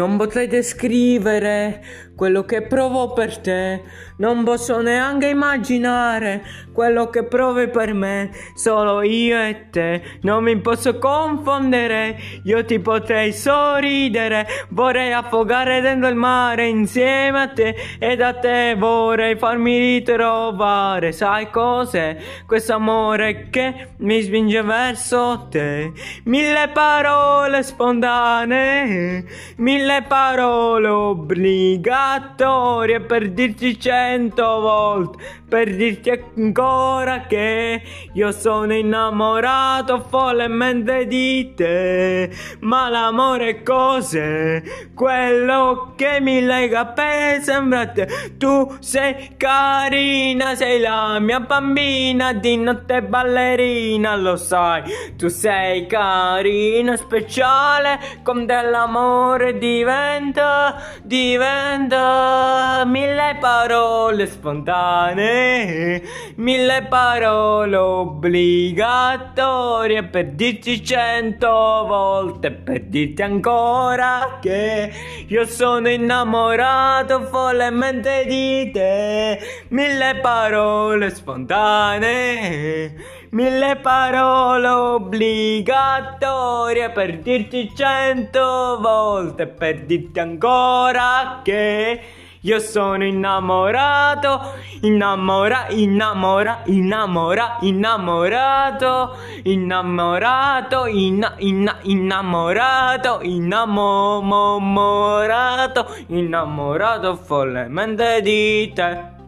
Non potrei descrivere quello che provo per te, non posso neanche immaginare quello che provi per me, solo io e te, non mi posso confondere, io ti potrei sorridere, vorrei affogare dentro il mare insieme a te e da te vorrei farmi ritrovare, sai cos'è questo amore che mi spinge verso te, mille parole spontanee, mille parole obbligatorie per dirti 100 volte, per dirti ancora che io sono innamorato follemente di te, ma l'amore cos'è? Quello che mi lega per sempre a te, tu sei carina, sei la mia bambina, di notte ballerina, lo sai, tu sei carina, speciale, con dell'amore diventa mille parole spontanee, mille parole obbligatorie per dirti 100 volte, per dirti ancora che io sono innamorato follemente di te, mille parole spontanee, mille parole obbligatorie per dirti 100 volte, per dirti ancora che io sono innamorato, innamorato follemente di te.